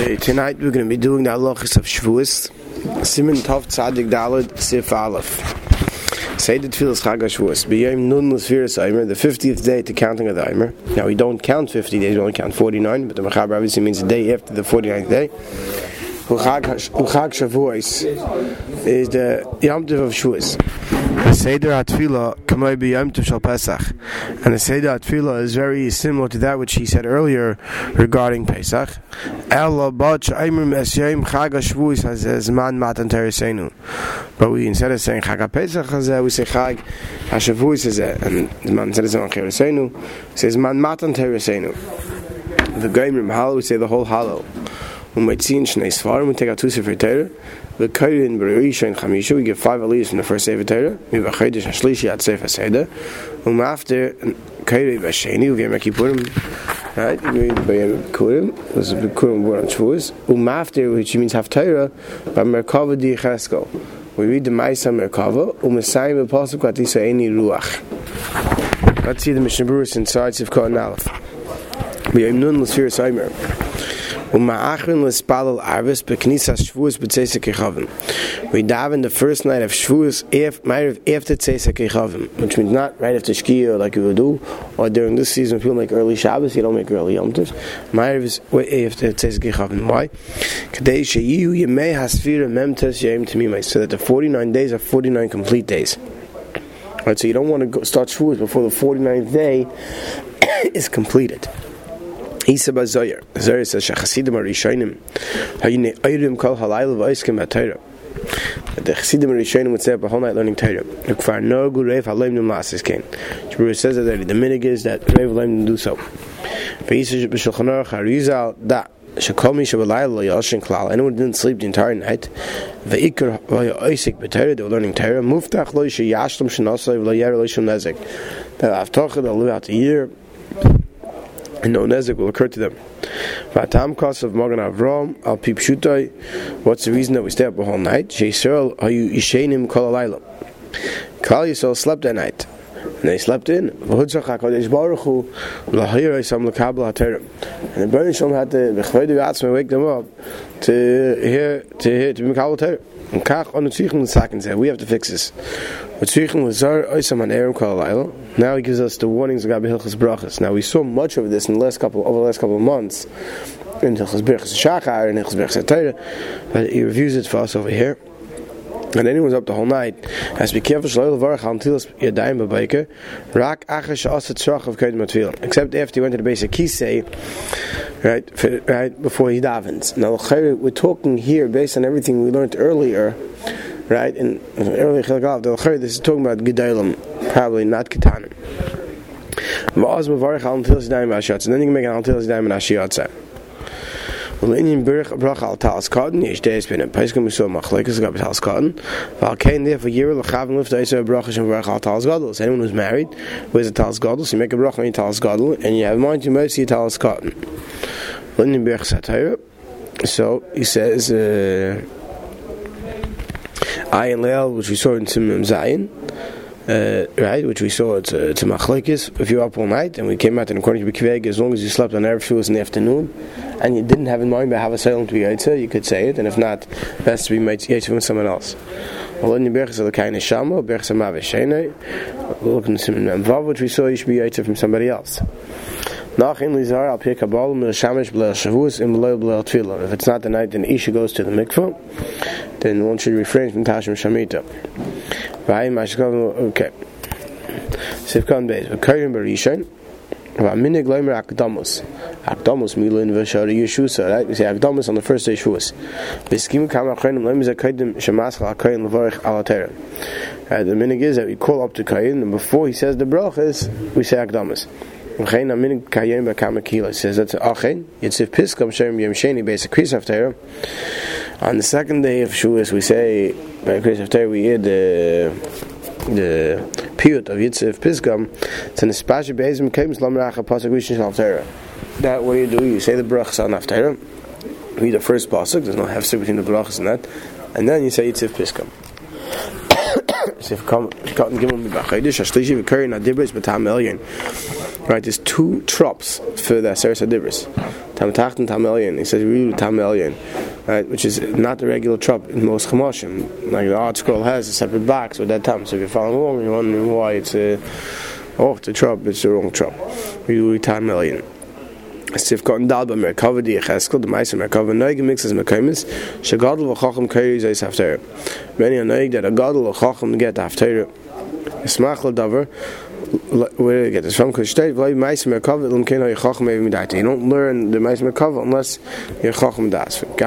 Okay, tonight we're going to be doing the Halachos of Shavuos, Siman Tov Tzadik D'Alod, Sif Aleph. Say the Tfilas Chag Shavuos. B'yom nun l'sfiras Omer, the 50th day to counting of the Omer. Now we don't count 50 days, we only count 49, but the Mechaber obviously means the day after the 49th day. Chag Shavuos is the Yomtav of Shavuos. The Seder HaTfilah kamei b'Yomtav shel Pesach, and the Seder HaTfilah is very similar to that which he said earlier regarding Pesach. But we, instead of saying Chag HaPesach hazeh, we say Chag HaShavuos hazeh, and instead of saying Chag HaTfilah, we say Zman Matan Teirasenu. The Geimrim Halal, we say the whole Halal. We take out two Sefer Torah. The Kelim Bereisha and Chamisha. We give five aliyos from the first Sefer Torah. We have a Chodesh Shlishi at Sefer Seder. Ma'afteh Kelim Basheni. We give Mekippurim. Right? We give Kurim. Those are the Kurim born on Shavuos. Ma'afteh, which means Haf Torah, by Merkava di Cheskel. We read the Ma'isa Merkava. Umasayim Apostle Katisaini Ruach. Let's see the Mishnah Berurah inside Sivka and Aleph. We are Nun L'Sfira Saimer. We daven the first night of Shavuos after Tzeisek Echavim, which means not right after Shkia like you would do, or during this season people make early Shabbos, you don't make early Yom Tov. Ma'ariv is after Tzeisek Echavim. Why? So that the 49 days are 49 complete days. Right, so you don't want to start Shavuos before the 49th day is completed. Isa Bazoyer. Zoyer says, Shachasidim Arishonim, Hayine Oirim Kol Halayl V'Oiskim HaTorah. The Chasidim Arishonim would stay up a whole night learning Torah. Ukvar Nogu Reiv Halayim Num La'asis Kain. Shabbos says already, the minig is that Reiv Halayim Num do so. V'Yisa B'Shulchanor Harizal Da. Shakomi Shabalayl L'Yoshin Klal. Anyone who didn't sleep the entire night. V'Ikar V'Yoisik B'Torah. They were learning Torah. Muftach Lo Yishe Yashlam Shanasai V'Loyer Lo Yisham Nezek. They'll have Tocha, they'll live out the year, and no nezek will occur to them. What's the reason that we stay up the whole night? Kal Yisrael slept that night, and they slept in. And the Baruch Shem had to wake them up to hear Mikabel Torah. We have to fix this. Now he gives us the warnings of Hilchos Brachos. Now we saw much of this in the last couple of months in Hilchos Brachos Shachar and Hilchos Brachos Torah, but he reviews it for us over here. And anyone's up the whole night has to be careful except after he went to the base of Kisei, right before he davens. Now we're talking here based on everything we learned earlier, right? And earlier this is talking about Gedolim, probably not Ketanim. And then you can make an Alatera and Ashiyatza. Anyone who's married wears a talis gadol, so you make a bracha on your talis gadol, and you have mind to mercy your talis cotton. So he says, Ayin Leil, which we saw in Simim Zayin. Right, which we saw at Machlekes, if you were up all night, and we came out, and according to B'Kveg, as long as you slept on Erev Shavuos in the afternoon, and you didn't have in mind by Havasayim to be Yetzir, you could say it, and if not, best to be Yetzir with someone else. Look in the which we saw, you should be Yetzir from somebody else. If it's not the night, then Isha goes to the mikvah, then one should refrain from Tashim shamita. Okay. Sifkan Beis. V'kayim b'Rishon. V'aminig loymer akdamus. Akdamus milin v'shari Yeshusa. Right? We say akdamus on the first day Shavuos. V'skim kam achrenim loymer zakayim shemaschal akayim levarich alatera. The minig is that we call up to Kayim, and before he says the brachas, we say akdamus. V'chein aminig kayim b'kam akila. He says that's achein. Yitzhak Pisgam shem yom sheni basic krisav Torah. On the second day of Shavuos, we say, by Krisav Torah, we hear the piyut of Yitzhak Pisgam. It's an espashe beizim kems lamracha pasuk rishon shel Torah. That what do? You say the brachas on Torah. Read the first pasuk. There's no hefsek between the brachas and that, and then you say Yitzhak Pisgam. So if come, gotten given by Chodesh Shlishi, we carry in HaDibros, but tam elyon. Right, there's two tropes for the Aseret HaDibros, tam tachanun, tam elyon. He says we read tam elyon, right, which is not the regular trop in most chumoshim. Like the art scroll has a separate box with that tam. So if you're following along, you're wondering why it's a trop. It's the wrong trop. We read tam elyon. Sif cotton dalba Mechaber di Yecheskel the Meiser Mechaber noig mixes mekaymis shegadol v'chacham kayu zayis after. Many are noig that a gadol v'chacham get after. Smachel davar. Where do I get this from? Because you don't learn the Ma'afteh Mechaber unless you're Chacham das. Because the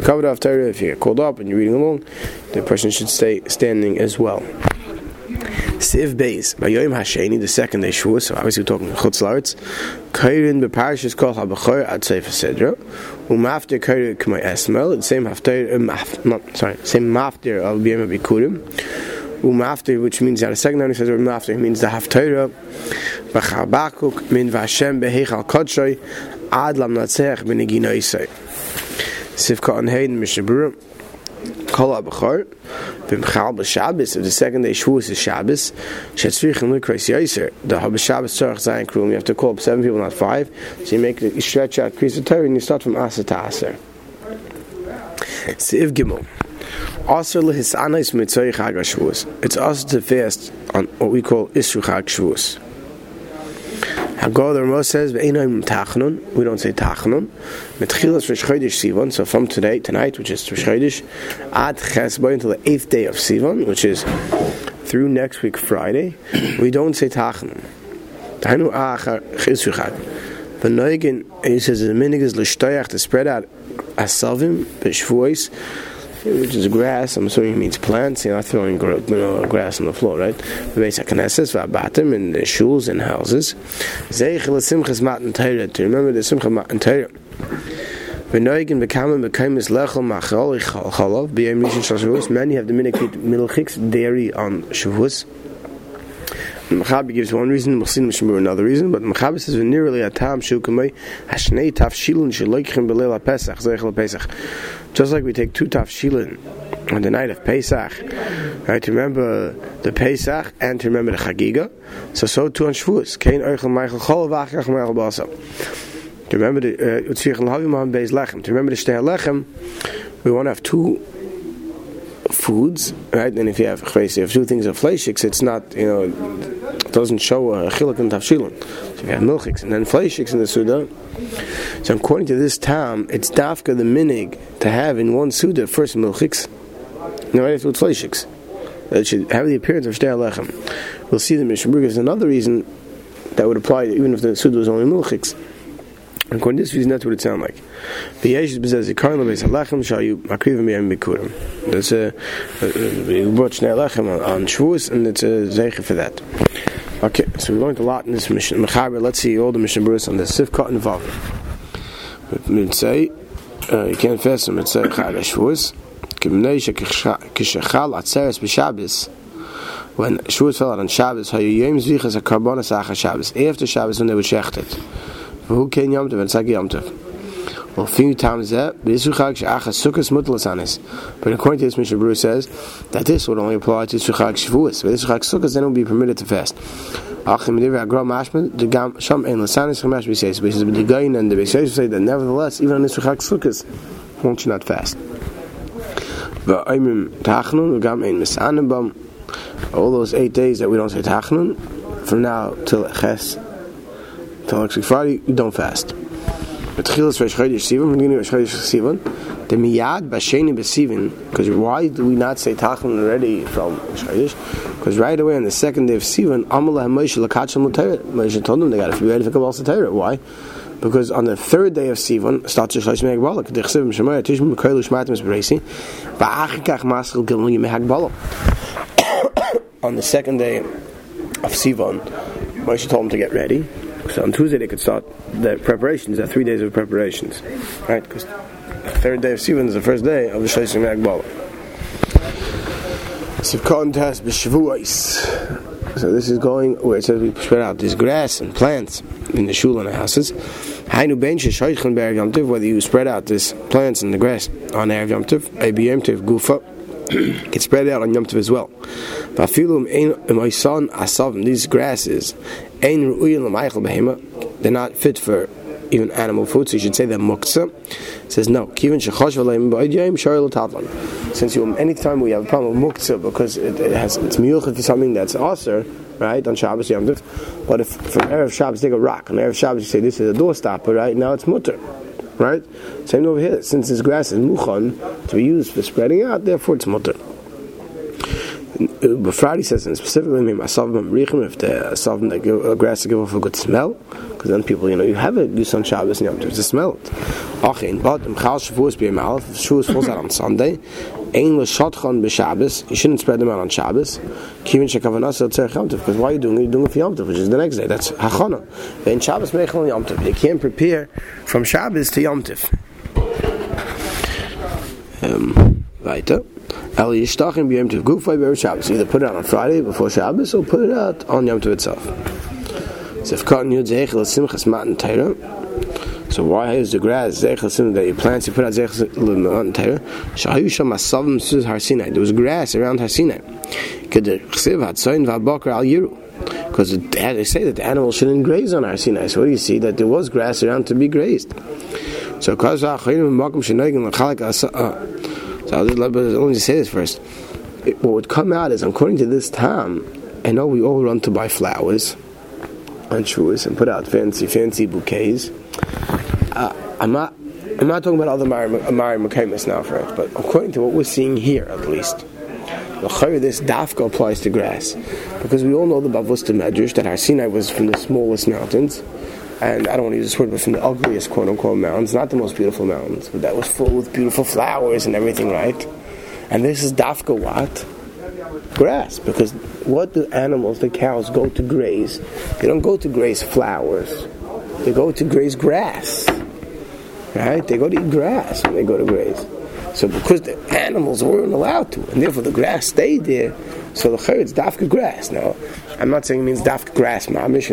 Mechaber after, if you're called up and you're reading along, the person should stay standing as well. Siv Beis by Yom Hasheni, the second day Shavuos. So obviously we're talking Chutz La'aretz. Kairin beParshas Kol HaBachor Ad Seif HaSedra. U'Ma'afteh Kairin K'may Esmel. The same Ma'afteh of B'yem HaBikurim. U'Ma'afteh, which means that the second time he says U'Ma'afteh means the Haftorah. B'Char Bakuk Min V'Hashem B'Heichal Kodshay Ad L'Amnatzech B'Negino Yisai. Siv Katan Hayden Mishnah Berurah. Kol HaBachor. B'mchal b'Shabbos, if the second day Shavuos is Shabbos, shetzrichen l'kreis Yetzir. The b'Shabbos tzarich zayin krum. You have to call up 7 people, not 5. So you make you stretch out kreis the Torah and you start from aser to aser. Siv Gimel. Aser l'hisanais mitzvah chag Shavuos. It's aser to fast on what we call isru chag Shavuos. Hagol the Ramos says ve'einaim tachanun. We don't say tachanun. Metchilas Rosh Chodesh Sivan. So from today, tonight, which is Rosh Chodesh, ad Chesbon until the 8th day of Sivan, which is through next week Friday, we don't say tachanun. Tainu achar chisuchad. V'noigin. He says the minig is l'shtoyach to spread out asavim b'shvuos, which is grass. I'm assuming it means plants. You're not throwing grass on the floor, right? Beis HaKnesses, v'abatim, in the shuls and houses. Zeich l'simchas matan Torah, to remember the simchas matan Torah. V'noigin b'kamim b'kaymis lechel machol ichal chalav b'yom rishon shel Shavuos. Many have the minikit milchiks dairy on Shavuos. Mechaber gives one reason, Mechsinim Shemur another reason, but Mechaber says v'nirali atam shukamei hashnei tafshilin shleichim b'leil haPesach zeich l'Pesach. Just like we take two tafshilin on the night of Pesach, right? To remember the Pesach and to remember the Chagiga. So too on Shavuos. Kein oichel meichel chol v'achach meichel basa. To remember the Yetzir and Havimam beis lechem. To remember the Shtailechem, we want to have two foods, right? And if you have two things of fleishiks, it's not, it doesn't show a chiluk and tafshilin. So you have milchiks and then fleishiks in the Suda. So according to this tam, it's dafka the minig to have in one Suda first milchiks, and right after it's fleishiks. It should have the appearance of Shtailechem. We'll see the Mishnah Berurah is another reason that would apply even if the Suda was only milchiks. According to this reason, that's what it sounds like. That's we brought Shnei Lechem on Shavuos, and it's a zeicha for that. Okay, so we learned a lot in this Mishnah Berurah. Let's see all the Mishnah Berurahs on this. Sif cotton vav. You can't fast on mitzvah chag Shavuos. When Shavuos fell out on Shabbos, after Shabbos when they were shechted. Who can Yomtav and Sagi Yomtav? Well, few times that, but according to this, Mishnah Berurah says that this would only apply to Isru Chag Shavuos. But Isru Chag Sukkos, then it would be permitted to fast. And the Beis Yosef say that nevertheless, even on Isru Chag Sukkos, one should not fast. All those 8 days that we don't say Tachanun, from now till Ches. Until next week Friday, you don't fast. Because why do we not say Tachanun already from Rosh Chodesh? Because right away on the second day of Sivan, Moshe told them they got to be ready for Kabbalah Torah. Why? Because on the third day of Sivan, starts the Shlosh Me'agbalak. The Chesivim Shemaya Tishim Koilu Shmatim Esbereisi. Va'achikach Maschil Gilun Yimehagbalak. On the second day of Sivan, Moshe told them to get ready. So on Tuesday they could start their preparations, their 3 days of preparations, right? Because the third day of Sivan is the first day of the Shlosh Me'agbalak. So this is going where it says we spread out this grass and plants in the shul and the houses. Whether you spread out this plants and the grass on Erev Yom Tov, Gufa, can spread out on Yom Tov as well. These grasses, they're not fit for even animal food, so you should say that muktzah. It says no. Since any time we have a problem with muktzah because it's miyuchad for something that's aser, right? On Shabbos Yom Tov, but if from erev Shabbos take a rock, on erev Shabbos you say this is a doorstopper, right? Now it's mutter, right? Same over here. Since this grass is muchon to be used for spreading out, therefore it's mutter. But Friday says, and specifically, if the grass give off a good smell, because then people, you have it use on Shabbos and Yom Tov to smell it. But Shavuos falls out on Sunday. You shouldn't spread them out on Shabbos. Because why are you doing it? You're doing it for Yom Tov, which is the next day. That's hachana. Then Shabbos meichel Yom Tov. You can't prepare from Shabbos to Yom Tov. Weiter. Either put it out on Friday before Shabbos, or put it out on Yom Tov itself. So why is the grass that you plant? You put out Zechel. There was grass around Har Sinai. Because they say that the animals shouldn't graze on Har Sinai. So what do you see? That there was grass around to be grazed. So so let me just say this first. What would come out is, according to this time, I know we all run to buy flowers and shrewis and put out fancy bouquets. I'm not talking about other Mari Mekaimis now, friend, but according to what we're seeing here, at least, this dafka applies to grass. Because we all know the Bavus Medrash that Har Sinai was from the smallest mountains. And I don't want to use this word, but from the ugliest, quote-unquote, mountains, not the most beautiful mountains, but that was full with beautiful flowers and everything, right? And this is dafka what? Grass. Because what do animals, the cows, go to graze? They don't go to graze flowers. They go to graze grass, right? They go to eat grass when they go to graze. So because the animals weren't allowed to, and therefore the grass stayed there, so the it's dafka grass. Now, I'm not saying it means dafka grass, mamish,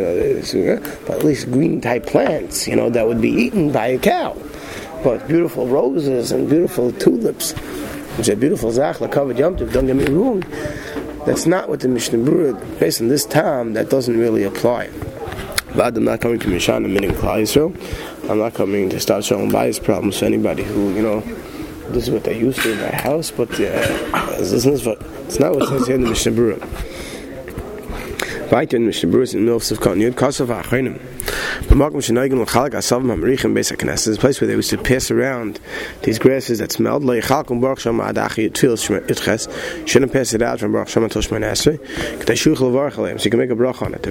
but at least green type plants, that would be eaten by a cow. But beautiful roses and beautiful tulips, which are beautiful zachla covered Yom Tov, don't get me wrong. That's not what the Mishnah Berurah, based on this time, that doesn't really apply. But I'm not coming to Mishnah and meaning Klal Yisrael. I'm not coming to start showing bias problems to anybody who, this is what they used to in my house, but it's not what it says here in the Mishnah Berurah. Weiter in the Mishnah Berurah is in the middle of Sivkon. Kosav ha'achreinim. There's a place where they used to pass around these grasses that smelled. Shouldn't pass it out from Baruch Shem until Shemana Esrei. So you can make a brach on it.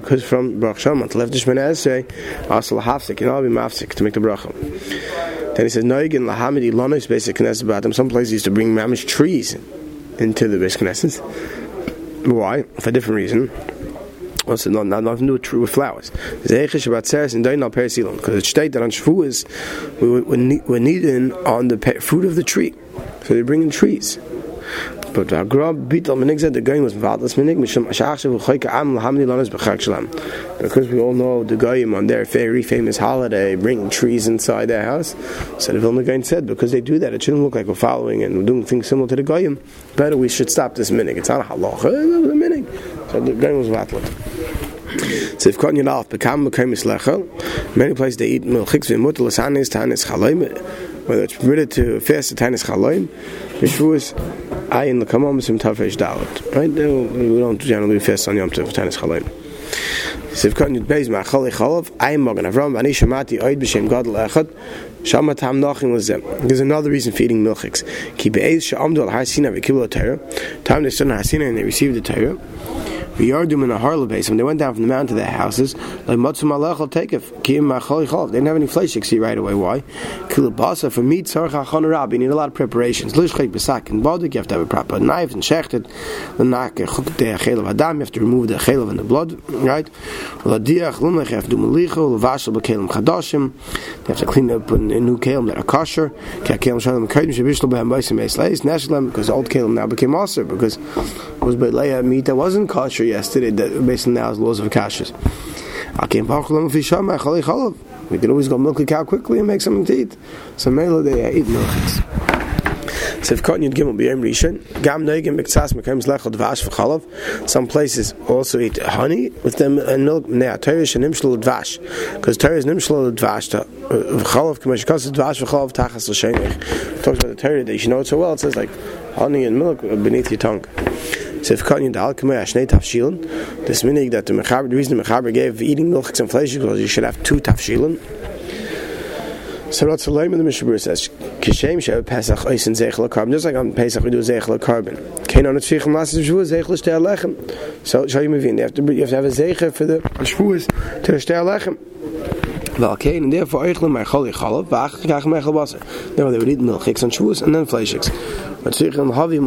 Because from Baruch Shem until after Shemana Esrei, I'll be mafsik to make the brach. Then he says, "Noigin lahamid ilonos basic knesses bottom." Some places used to bring mamish trees into the basic knesses. Why? For a different reason. Also, nothing to do with flowers. Because it's stated that on Shavuos we're kneading on the fruit of the tree, so they bring in trees. But the goyim was because we all know the goyim on their very famous holiday bring trees inside their house. So the Vilna Gaon said, because they do that, it shouldn't look like we're following and we're doing things similar to the goyim. Better we should stop this minig. It's not a halacha, it's a minig. So the goyim was vatlet. So if cotton off become lecha, many places they eat milchiks v'mutlas hanis tanis chalaim, whether it's permitted to fast tanis chalaim, Shavuos ayin lekamom sim tafresh dalot. Right? We don't generally fast on Yom Tov tanis chalaim. So if cotton base ma'achali chalav ayin magen avram ani shamati oid b'shem gadol echad. There's another reason for eating milchiks. Ki be'ez she'amdu al Har Sinai v'kiblu Torah. Time they stood on Har Sinai and they received the Torah. V'yardum in a harla base. When they went down from the mountain to their houses, like matzum alechal tekef ki machali chalav. They didn't have any fleishiks right away. Why? Kilabasa for meat tzarcha chanarab. You need a lot of preparations. Lishchek b'sak and bodik. You have to have a proper knife and shechted. L'nake chukte achelav adam. You have to remove the achelav and the blood. Right? L'diach lumach. You have to do melicho. L'vashel b'kelim chadashim. You have to clean up a new kelim that are kosher. Because the old kelim now became also because it was b'leya meat that wasn't kosher yesterday, that based on now's laws of kashrus. We can always go milk a cow quickly and make something to eat. So mele they eat milk. Some places also eat honey with them and milk. Because Torah is nimshal dvash. It talks about the Torah that you should know it so well. It says like honey and milk beneath your tongue. This meaning that the reason the Mechaber gave eating milchiks and fleishiks was you should have 2 tafshilin. So that's the Mishnah Berurah says, just like on Pesach we do zeichel carbon. So you have to have a zeicher for the Shavuos to Shtailechem. And therefore they would eat milchiks and Shavuos and then fleishiks. But you have to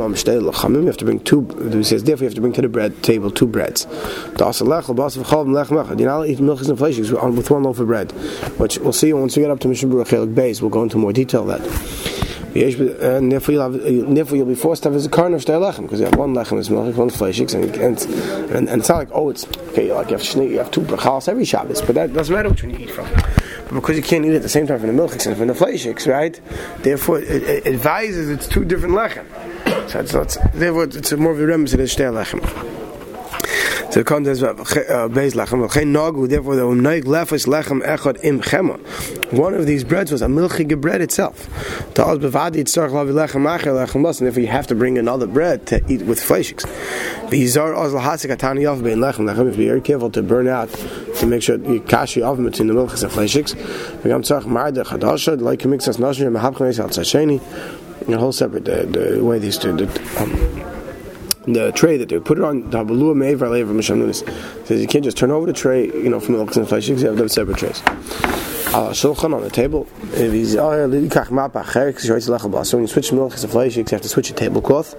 bring 2. He says, therefore, you have to bring to the bread table 2 breads. You're not allowed to eat milchiks and fleishiks with 1 loaf of bread, which we'll see once we get up to Mishnah Berurah Beis. We'll go into more detail of that. And therefore, you'll be forced to have a karn of Shtailechem, because you have 1 lechem is milchiks, 1 fleishiks, and it's not like it's okay. Like you have 2 brachos every Shabbos, but that doesn't matter which one you eat from. Because you can't eat it at the same time from the milchiks and from the fleishiks, right? Therefore, it advises it's 2 different lechem. So therefore, it's more of a remnant of the shtei lechem. So it comes as base lechem. Therefore, there were noig lefes lechem echad im chema. One of these breads was a milchig bread itself. Therefore, you have to bring another bread to eat with fleishiks. If you're careful to burn out, to make sure you kashi oven between the milchiks and fleishiks. A whole separate the way these two. The tray that they put it on, says you can't just turn over the tray, from the milchiks and fleishiks. You have those separate trays. Shulchan on the table. If you switch milchiks and fleishiks, you have to switch the tablecloth.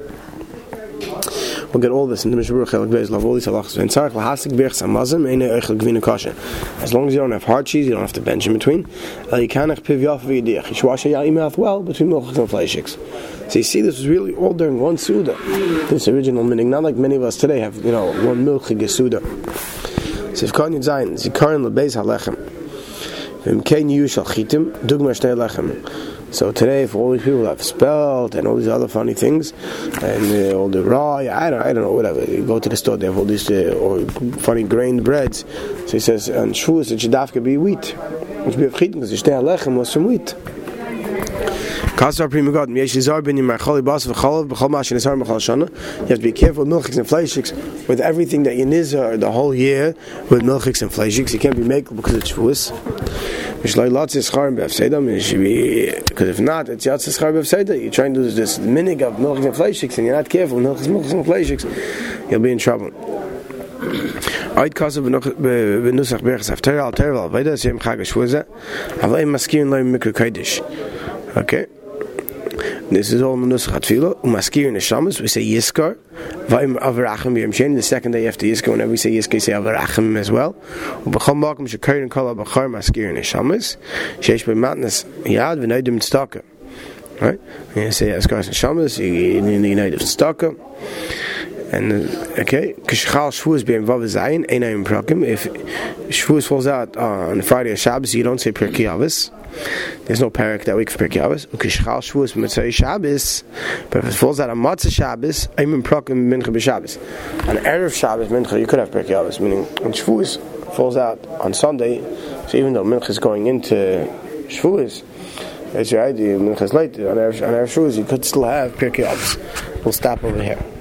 We'll get all this in the Mishnah Berurah. All these halachas. As long as you don't have hard cheese, you don't have to bench in between. You should wash your mouth well between milchiks and fleishiks. So you see, this was really all during one Suda. This original meaning, not like many of us today have, one milchig Suda. So if Khan Yudzayin, Zikaran Lebez HaLechem, Vimkein Yushal Chitim, Dugma Shnei Lechem. So today, for all these people that have spelt and all these other funny things, and all the raw, I don't know, whatever. You go to the store, they have all these or funny grained breads. So he says, and Shavuos it should dafka be wheat. It should be of chitin because the Shnei Lechem was from wheat. You have to be careful with milchiks and fleishiks, with everything that you nizar the whole year with milchiks and fleishiks. You can't be makel because it's Shavuos. Because if not, it's Yetzir Schar B'Afseida. You're trying to do this minig of milchiks and fleishiks, and you're not careful with milchiks and fleishiks, you'll be in trouble. Okay. This is all Nusach HaTefillah. Umaskir in the Shamas, we say Yiskar. Va'im Avarachim Yom Shein. The second day after Yiskar, whenever we say Yiskar, you say Avarachim as well. Ubechom Malkum Shekar and Kol Abachar Maskir in the Shamas. Sheish B'matnas Yad V'naidim Tztaka. Right? You say Yiskar and Shamas. You need Tztaka. And okay, Kishchal Shavuos being Vav Zayin Einayim Prakim. If Shavuos falls out on Friday or Shabbos, you don't say Pirkei Avos. There's no parak that week for Pirkei Avos. Ukishchal Shavuos Mitzvah Shabbos. But if it falls out on Matzah Shabbos, Einayim Prakim Mincha B'Shabbos. On erev Shabbos Mincha, you could have Pirkei Avos. Meaning, when Shavuos falls out on Sunday, so even though Mincha is going into Shavuos, that's your idea. Mincha is late on erev Shavuos. You could still have Pirkei Avos. We'll stop over here.